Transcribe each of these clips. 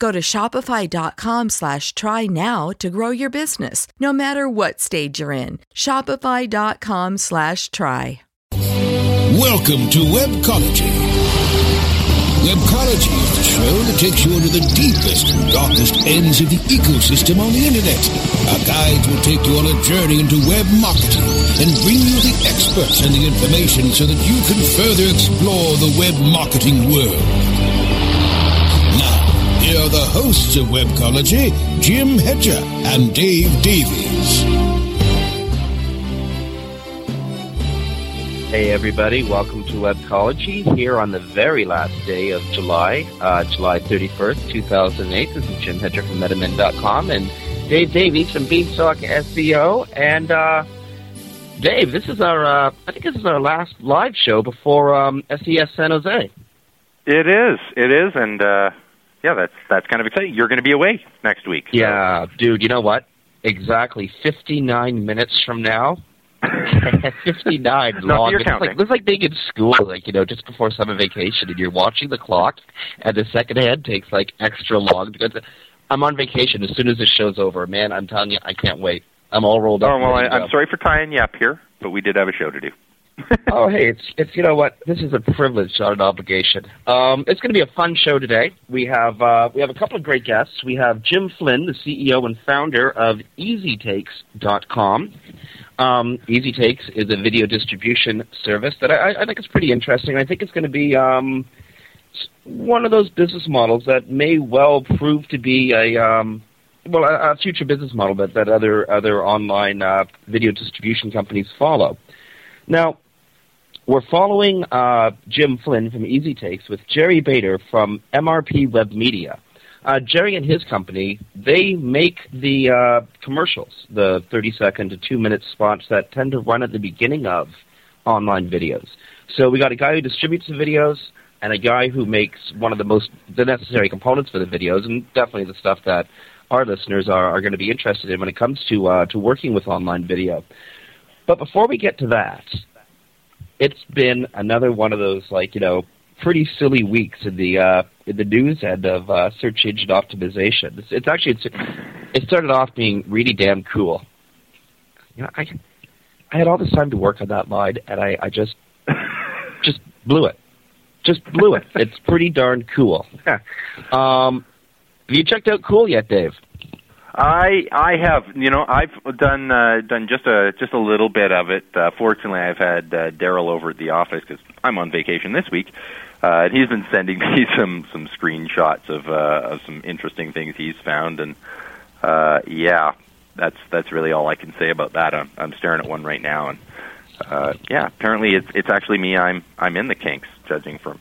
Go to shopify.com/try now to grow your business, no matter what stage you're in. Shopify.com/try. Welcome to Webcology. Webcology is the show that takes you into the deepest and darkest ends of the ecosystem on the internet. Our guides will take you on a journey into web marketing and bring you the experts and the information so that you can further explore the web marketing world. Here are the hosts of Webcology, Jim Hedger and Dave Davies. Hey everybody, welcome to Webcology here on the very last day of July, July 31st, 2008. This is Jim Hedger from MetaMend.com and Dave Davies from Beanstalk SEO. And Dave, this is our, I think this is our last live show before SES San Jose. It is, and... yeah, that's kind of exciting. You're going to be away next week. So. Yeah, dude, you know what? Exactly 59 minutes from now. 59 long. It's like, being in school, like, you know, just before summer vacation, and you're watching the clock, and the second hand takes, like, extra long. Because I'm on vacation as soon as this show's over. Man, I'm telling you, I can't wait. I'm all rolled up. Oh, well, I'm sorry for tying you up here, but we did have a show to do. Oh, hey, it's you know what? This is a privilege, not an obligation. It's going to be a fun show today. We have a couple of great guests. We have Jim Flynn, the CEO and founder of EasyTakes.com. EasyTakes is a video distribution service that I think is pretty interesting. I think it's going to be one of those business models that may well prove to be a future business model that other online video distribution companies follow. Now, we're following Jim Flynn from EasyTakes with Jerry Bader from MRP Web Media. Jerry and his company, they make the commercials, the 30-second to 2-minute spots that tend to run at the beginning of online videos. So we got a guy who distributes the videos and a guy who makes one of the necessary components for the videos, and definitely the stuff that our listeners are going to be interested in when it comes to working with online video. But before we get to that, it's been another one of those, like, you know, pretty silly weeks in the news end of search engine optimization. It started off being really damn cool. You know, I had all this time to work on that line, and I just blew it. Just blew it. It's pretty darn cool. Have you checked out Cuil yet, Dave? I have, you know, I've done just a little bit of it. Fortunately, I've had Daryl over at the office because I'm on vacation this week, and he's been sending me some screenshots of some interesting things he's found, and yeah, that's really all I can say about that. I'm staring at one right now, and yeah, apparently it's actually me. I'm in the kinks, judging from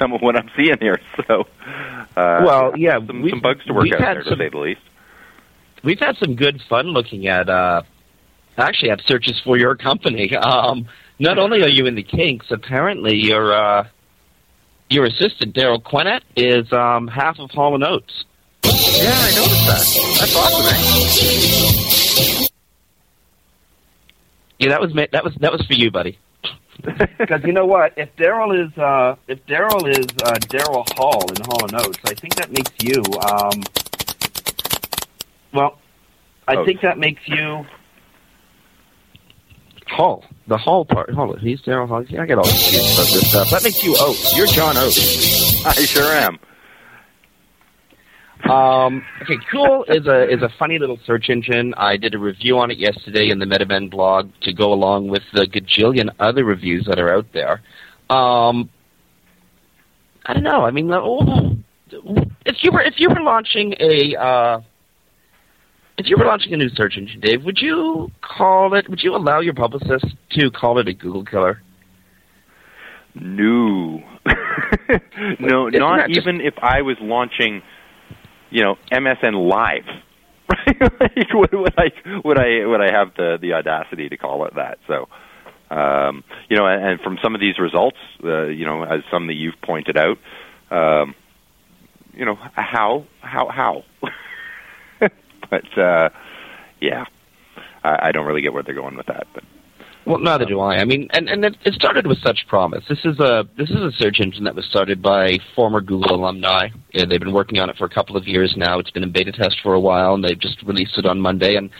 some of what I'm seeing here. So, well, yeah, some bugs to work out there, to say the least. We've had some good fun looking at at searches for your company. Not only are you in the kinks, apparently your assistant Daryl Quinnett is half of Hall & Oates. Yeah, I noticed that. That's awesome. Yeah, that was for you, buddy. Because you know what? If Daryl is Daryl Hall in Hall & Oates, I think that makes you. Think that makes you Hall. The Hall part. Hold on, he's Daryl Hall. I get all confused about this stuff. That makes you Oates. You're John Oates. I sure am. Okay, Cuil is a funny little search engine. I did a review on it yesterday in the MetaMend blog to go along with the gajillion other reviews that are out there. I don't know. I mean, if you were launching a new search engine, Dave, would you allow your publicist to call it a Google killer? No. No, not even if I was launching, MSN Live. Right? Like, would I have the audacity to call it that? So, and from some of these results, as some that you've pointed out, how? But, I don't really get where they're going with that. But. Well, neither do I. I mean, and it started with such promise. This is a search engine that was started by former Google alumni. Yeah, they've been working on it for a couple of years now. It's been in beta test for a while, and they've just released it on Monday. And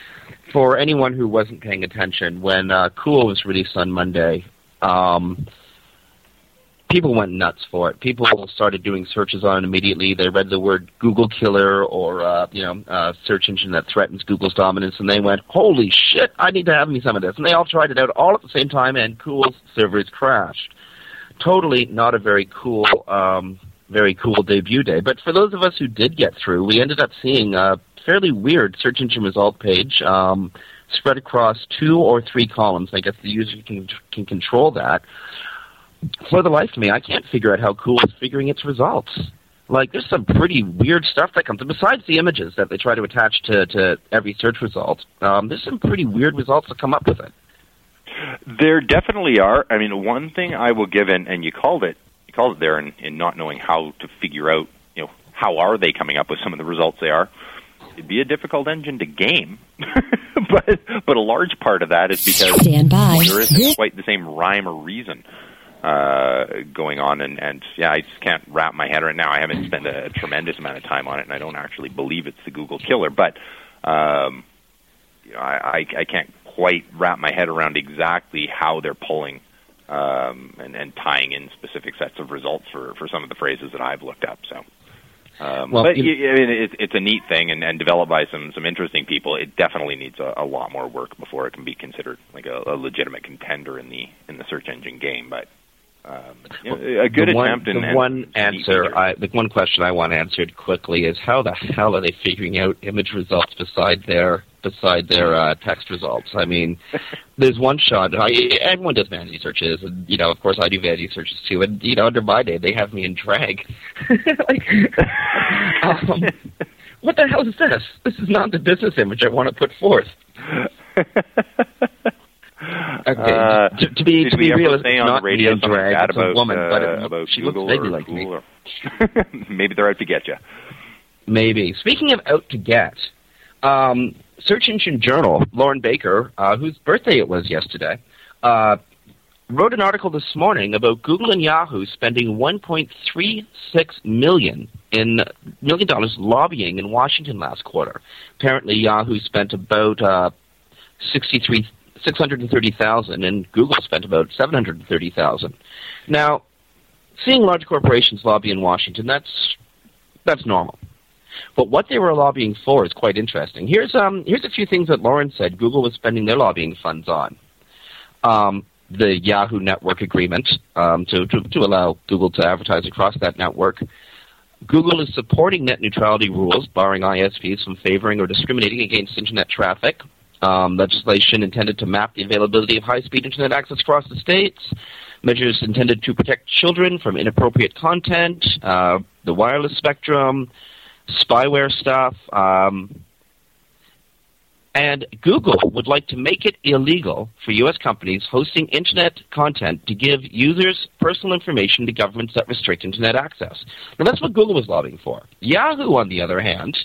for anyone who wasn't paying attention, when Cuil was released on Monday, people went nuts for it. People started doing searches on it immediately. They read the word Google killer or, search engine that threatens Google's dominance, and they went, holy shit, I need to have me some of this. And they all tried it out all at the same time, and Cuil's servers crashed. Totally not a very Cuil debut day. But for those of us who did get through, we ended up seeing a fairly weird search engine result page spread across 2 or 3 columns. I guess the user can control that. For the life of me, I can't figure out how Cuil is figuring its results. Like, there's some pretty weird stuff that comes in. Besides the images that they try to attach to every search result, there's some pretty weird results that come up with it. There definitely are. I mean, one thing I will give, and you called it there in not knowing how to figure out, how are they coming up with some of the results they are. It'd be a difficult engine to game, but a large part of that is because there isn't quite the same rhyme or reason going on, and I just can't wrap my head right now. I haven't spent a tremendous amount of time on it, and I don't actually believe it's the Google killer, but I can't quite wrap my head around exactly how they're pulling and tying in specific sets of results for some of the phrases that I've looked up. So, it's a neat thing, and developed by some interesting people. It definitely needs a lot more work before it can be considered like a legitimate contender in the search engine game, but. A good attempt. The one question I want answered quickly is how the hell are they figuring out image results beside their text results? I mean, there's one shot. Everyone does vanity searches, and of course I do vanity searches too. And under my day they have me in drag. What the hell is this? This is not the business image I want to put forth. Okay. To be real, it's not me in drag. It's a woman, but she looks maybe like me. Maybe they're out to get you. Maybe. Speaking of out to get, Search Engine Journal, Lauren Baker, whose birthday it was yesterday, wrote an article this morning about Google and Yahoo spending $1.36 million lobbying in Washington last quarter. Apparently, Yahoo spent about $630,000, and Google spent about $730,000. Now, seeing large corporations lobby in Washington, that's normal. But what they were lobbying for is quite interesting. Here's a few things that Lauren said Google was spending their lobbying funds on. The Yahoo network agreement to allow Google to advertise across that network. Google is supporting net neutrality rules, barring ISPs from favoring or discriminating against internet traffic. legislation intended to map the availability of high-speed Internet access across the states, measures intended to protect children from inappropriate content, the wireless spectrum, spyware stuff. And Google would like to make it illegal for U.S. companies hosting Internet content to give users personal information to governments that restrict Internet access. Now, that's what Google was lobbying for. Yahoo, on the other hand,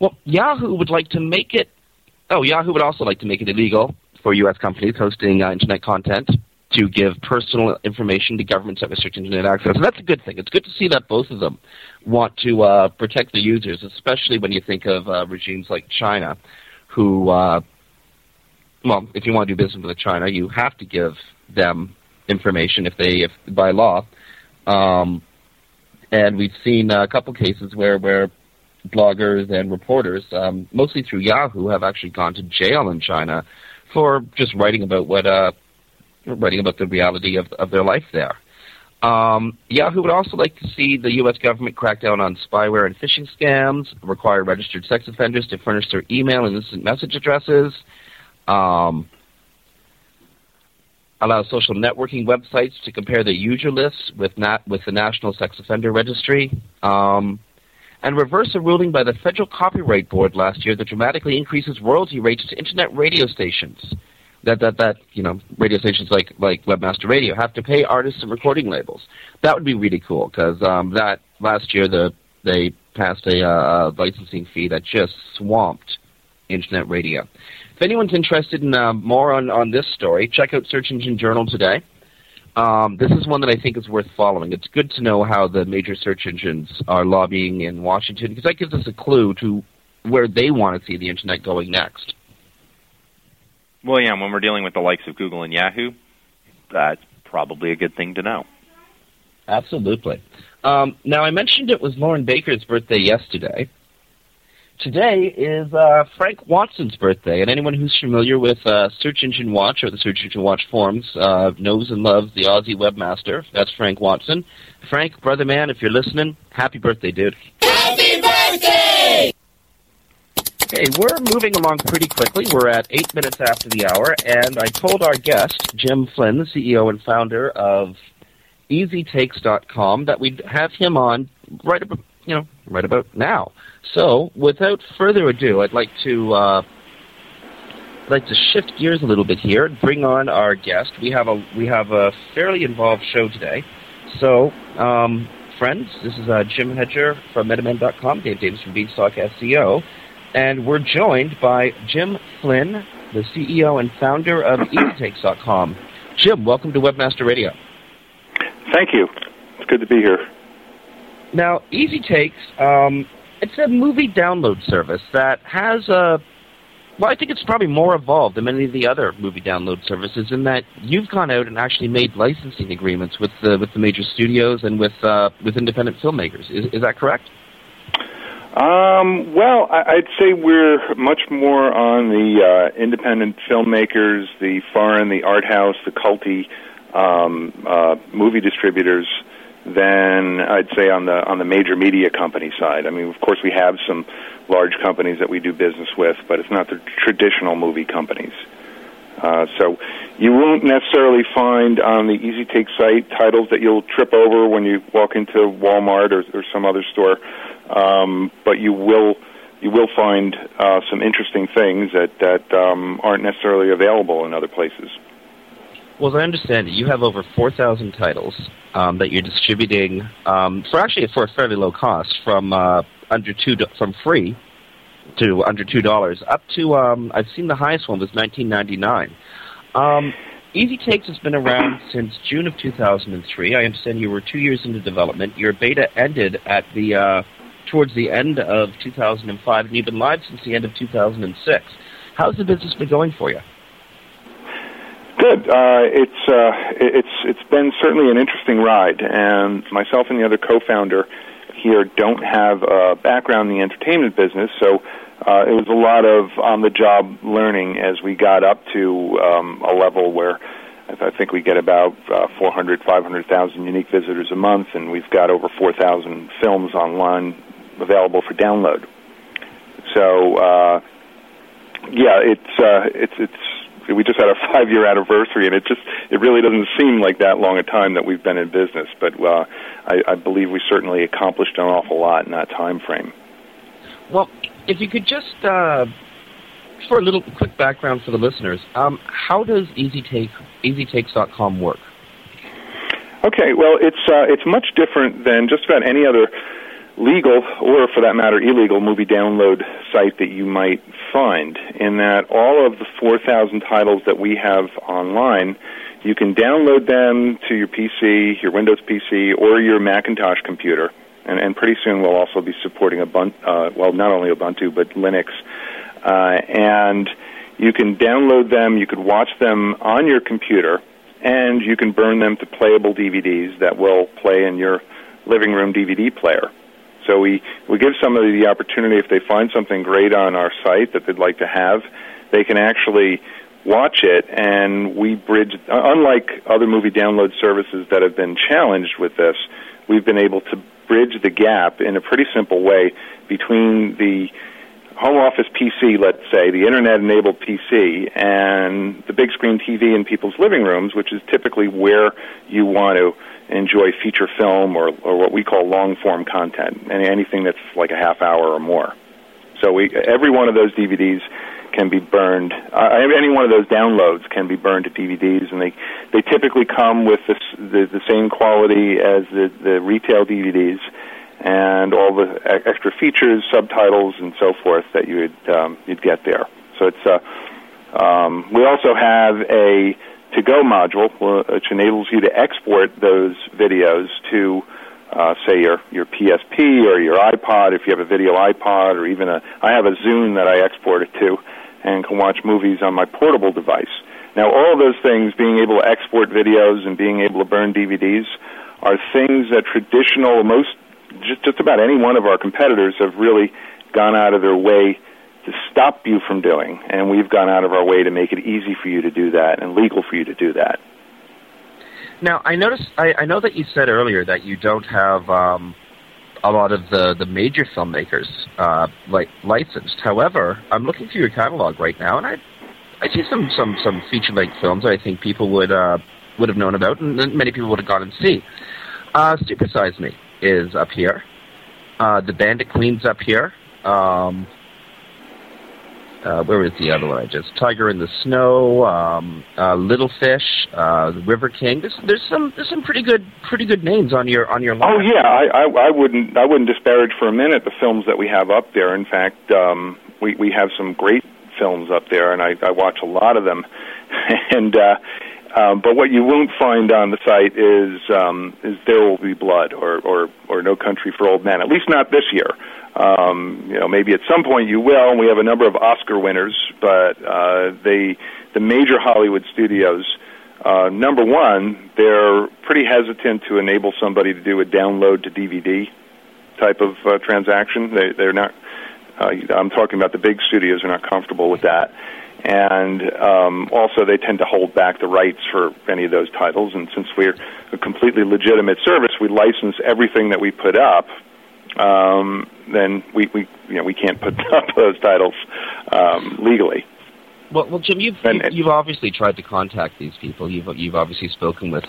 well, Yahoo would like to make it – oh, Yahoo would also like to make it illegal for U.S. companies hosting Internet content to give personal information to governments that restrict Internet access. And that's a good thing. It's good to see that both of them want to protect the users, especially when you think of regimes like China who, well, if you want to do business with China, you have to give them information if by law. And we've seen a couple cases where bloggers and reporters, mostly through Yahoo, have actually gone to jail in China for just writing about what writing about the reality of their life there. Yahoo would also like to see the U.S. government crack down on spyware and phishing scams, require registered sex offenders to furnish their email and instant message addresses, allow social networking websites to compare their user lists with the National Sex Offender Registry, and reverse a ruling by the Federal Copyright Board last year that dramatically increases royalty rates to Internet radio stations. That you know, radio stations like Webmaster Radio have to pay artists and recording labels. That would be really cool because that last year they passed a licensing fee that just swamped Internet radio. If anyone's interested in more on this story, check out Search Engine Journal today. This is one that I think is worth following. It's good to know how the major search engines are lobbying in Washington because that gives us a clue to where they want to see the Internet going next. Well, yeah, and when we're dealing with the likes of Google and Yahoo, that's probably a good thing to know. Absolutely. Now, I mentioned it was Lauren Baker's birthday yesterday. Today is Frank Watson's birthday, and anyone who's familiar with Search Engine Watch or the Search Engine Watch forums knows and loves the Aussie webmaster. That's Frank Watson. Frank, brother man, if you're listening, happy birthday, dude. Happy birthday! Okay, we're moving along pretty quickly. We're at 8 minutes after the hour, and I told our guest, Jim Flynn, the CEO and founder of EasyTakes.com, that we'd have him on right about now. So, without further ado, I'd like to shift gears a little bit here and bring on our guest. We have a fairly involved show today. So, friends, this is Jim Hedger from MetaMend.com, Dave Davies from Beanstalk SEO, and we're joined by Jim Flynn, the CEO and founder of EasyTakes.com. Jim, welcome to Webmaster Radio. Thank you. It's good to be here. Now, EasyTakes, it's a movie download service that has a – well, I think it's probably more evolved than many of the other movie download services in that you've gone out and actually made licensing agreements with the major studios and with independent filmmakers. Is that correct? Well, I'd say we're much more on the independent filmmakers, the foreign, the art house, the culty movie distributors than I'd say on the major media company side. I mean, of course, we have some large companies that we do business with, but it's not the traditional movie companies. So you won't necessarily find on the EasyTake site titles that you'll trip over when you walk into Walmart or some other store, but you will find some interesting things that aren't necessarily available in other places. Well, as I understand it, you have over 4,000 titles that you're distributing for a fairly low cost, from free to under $2 up to I've seen the highest one was $19.99. EasyTakes has been around since June of 2003. I understand you were 2 years into development. Your beta ended at the towards the end of 2005, and you've been live since the end of 2006. How's the business been going for you? Good. It's been certainly an interesting ride, and myself and the other co-founder here don't have a background in the entertainment business, so it was a lot of on-the-job learning as we got up to a level where I think we get about 500,000 unique visitors a month, and we've got over 4,000 films online available for download. So yeah, it's we just had our 5-year anniversary, and it really doesn't seem like that long a time that we've been in business. But I believe we certainly accomplished an awful lot in that time frame. Well, if you could just for a little quick background for the listeners, how does EasyTakes.com work? Okay, well, it's much different than just about any other legal, or for that matter, illegal movie download site that you might find, in that all of the 4,000 titles that we have online, you can download them to your PC, your Windows PC, or your Macintosh computer. And pretty soon we'll also be supporting not only Ubuntu, but Linux. And you can download them, you could watch them on your computer, and you can burn them to playable DVDs that will play in your living room DVD player. So we give somebody the opportunity, if they find something great on our site that they'd like to have, they can actually watch it, and we bridge, unlike other movie download services that have been challenged with this, we've been able to bridge the gap in a pretty simple way between the home office PC, let's say, the internet-enabled PC, and the big screen TV in people's living rooms, which is typically where you want to enjoy feature film or what we call long-form content, and anything that's like a half hour or more. So every one of those DVDs can be burned. Any one of those downloads can be burned to DVDs, and they typically come with the same quality as the retail DVDs, and all the extra features, subtitles, and so forth that you'd get there. So it's we also have a to-go module, which enables you to export those videos to, say, your PSP or your iPod, if you have a video iPod, or even I have a Zune that I export it to, and can watch movies on my portable device. Now, all of those things, being able to export videos and being able to burn DVDs, are things that just about any one of our competitors have really gone out of their way to stop you from doing, and we've gone out of our way to make it easy for you to do that and legal for you to do that. Now, I know that you said earlier that you don't have a lot of the major filmmakers licensed. However, I'm looking through your catalog right now, and I see some feature-length films that I think people would have known about, and many people would have gone and see. Supersize Me is up here. The Bandit Queen's up here. Where is the other one I just? Tiger in the Snow, Little Fish, The River King. There's some pretty good names on your line. Oh yeah, I wouldn't disparage for a minute the films that we have up there. In fact, we have some great films up there, and I watch a lot of them. And but what you won't find on the site is There Will Be Blood or No Country for Old Men, at least not this year. Maybe at some point you will, and we have a number of Oscar winners, but the major Hollywood studios, number one, they're pretty hesitant to enable somebody to do a download to DVD type of transaction. They're not. I'm talking about the big studios are not comfortable with that. And also they tend to hold back the rights for any of those titles. And since we're a completely legitimate service, we license everything that we put up, then we can't put up those titles legally. Well, Jim, you've obviously tried to contact these people. You've obviously spoken with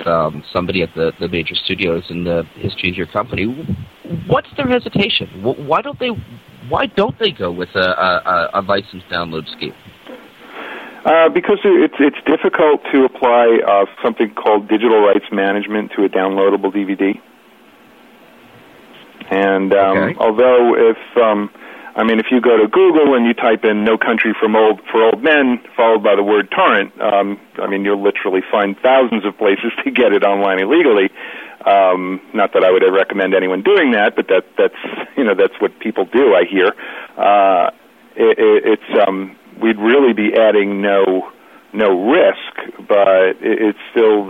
somebody at the major studios in the history of your company. What's their hesitation? Why don't they go with a licensed download scheme? Because it's difficult to apply something called digital rights management to a downloadable DVD. And okay. Although if you go to Google and you type in "No Country for Old Men" followed by the word torrent, you'll literally find thousands of places to get it online illegally. Not that I would ever recommend anyone doing that, but that's what people do, I hear. We'd really be adding no risk, but it's still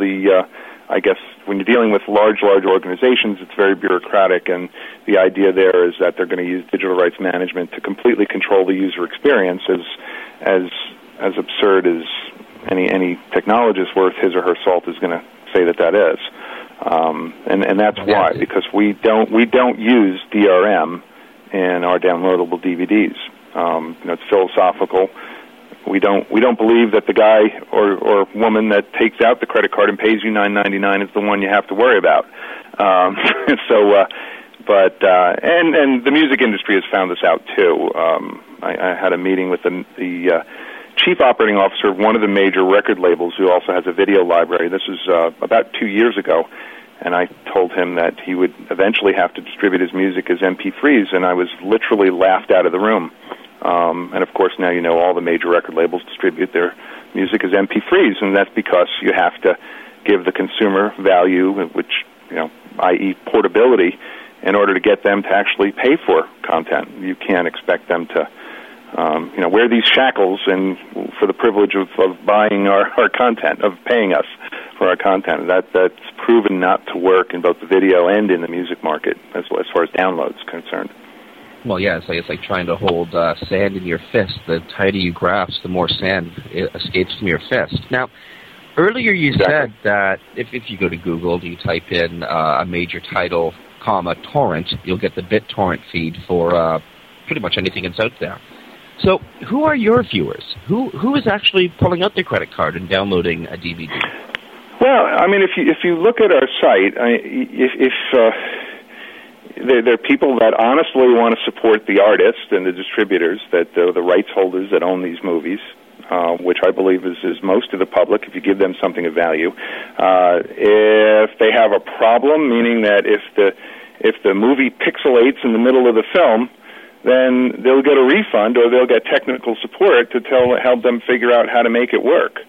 I guess when you're dealing with large organizations, it's very bureaucratic, and the idea there is that they're going to use digital rights management to completely control the user experience, as absurd as any technologist worth his or her salt is going to say that is, and that's why, because we don't use DRM in our downloadable DVDs. It's philosophical. We don't believe that the guy or woman that takes out the credit card and pays you $9.99 is the one you have to worry about. And the music industry has found this out too. I had a meeting with the chief operating officer of one of the major record labels who also has a video library. This is about 2 years ago, and I told him that he would eventually have to distribute his music as MP3s, and I was literally laughed out of the room. And, of course, now you know all the major record labels distribute their music as MP3s, and that's because you have to give the consumer value, which, you know, i.e. portability, in order to get them to actually pay for content. You can't expect them to, wear these shackles and for the privilege of buying our content, of paying us for our content. That's proven not to work in both the video and in the music market as far as downloads concerned. Well, yeah, it's like trying to hold sand in your fist. The tighter you grasp, the more sand escapes from your fist. Now, earlier you said that if you go to Google, you type in a major title, comma, torrent, you'll get the BitTorrent feed for pretty much anything that's out there. So who are your viewers? Who is actually pulling out their credit card and downloading a DVD? Well, I mean, if you look at our site, there are people that honestly want to support the artists and the distributors, that the rights holders that own these movies, which I believe is most of the public, if you give them something of value. If they have a problem, meaning that if the movie pixelates in the middle of the film, then they'll get a refund or they'll get technical support to help them figure out how to make it work.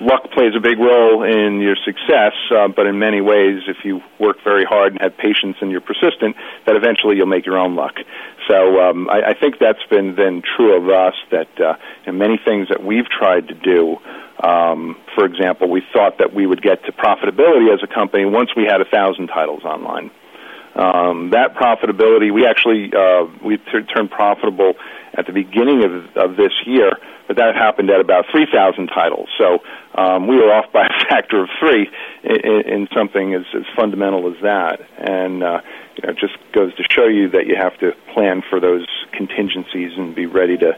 luck plays a big role in your success, but in many ways, if you work very hard and have patience and you're persistent, that eventually you'll make your own luck. So I think that's been true of us, that in many things that we've tried to do. For example, we thought that we would get to profitability as a company once we had 1,000 titles online. That profitability, we actually turned profitable at the beginning of this year, but that happened at about 3,000 titles. So we were off by a factor of 3 in something as fundamental as that. And it just goes to show you that you have to plan for those contingencies and be ready to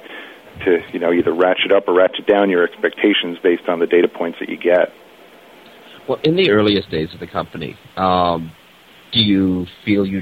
either ratchet up or ratchet down your expectations based on the data points that you get. Well, in the earliest days of the company, do you feel you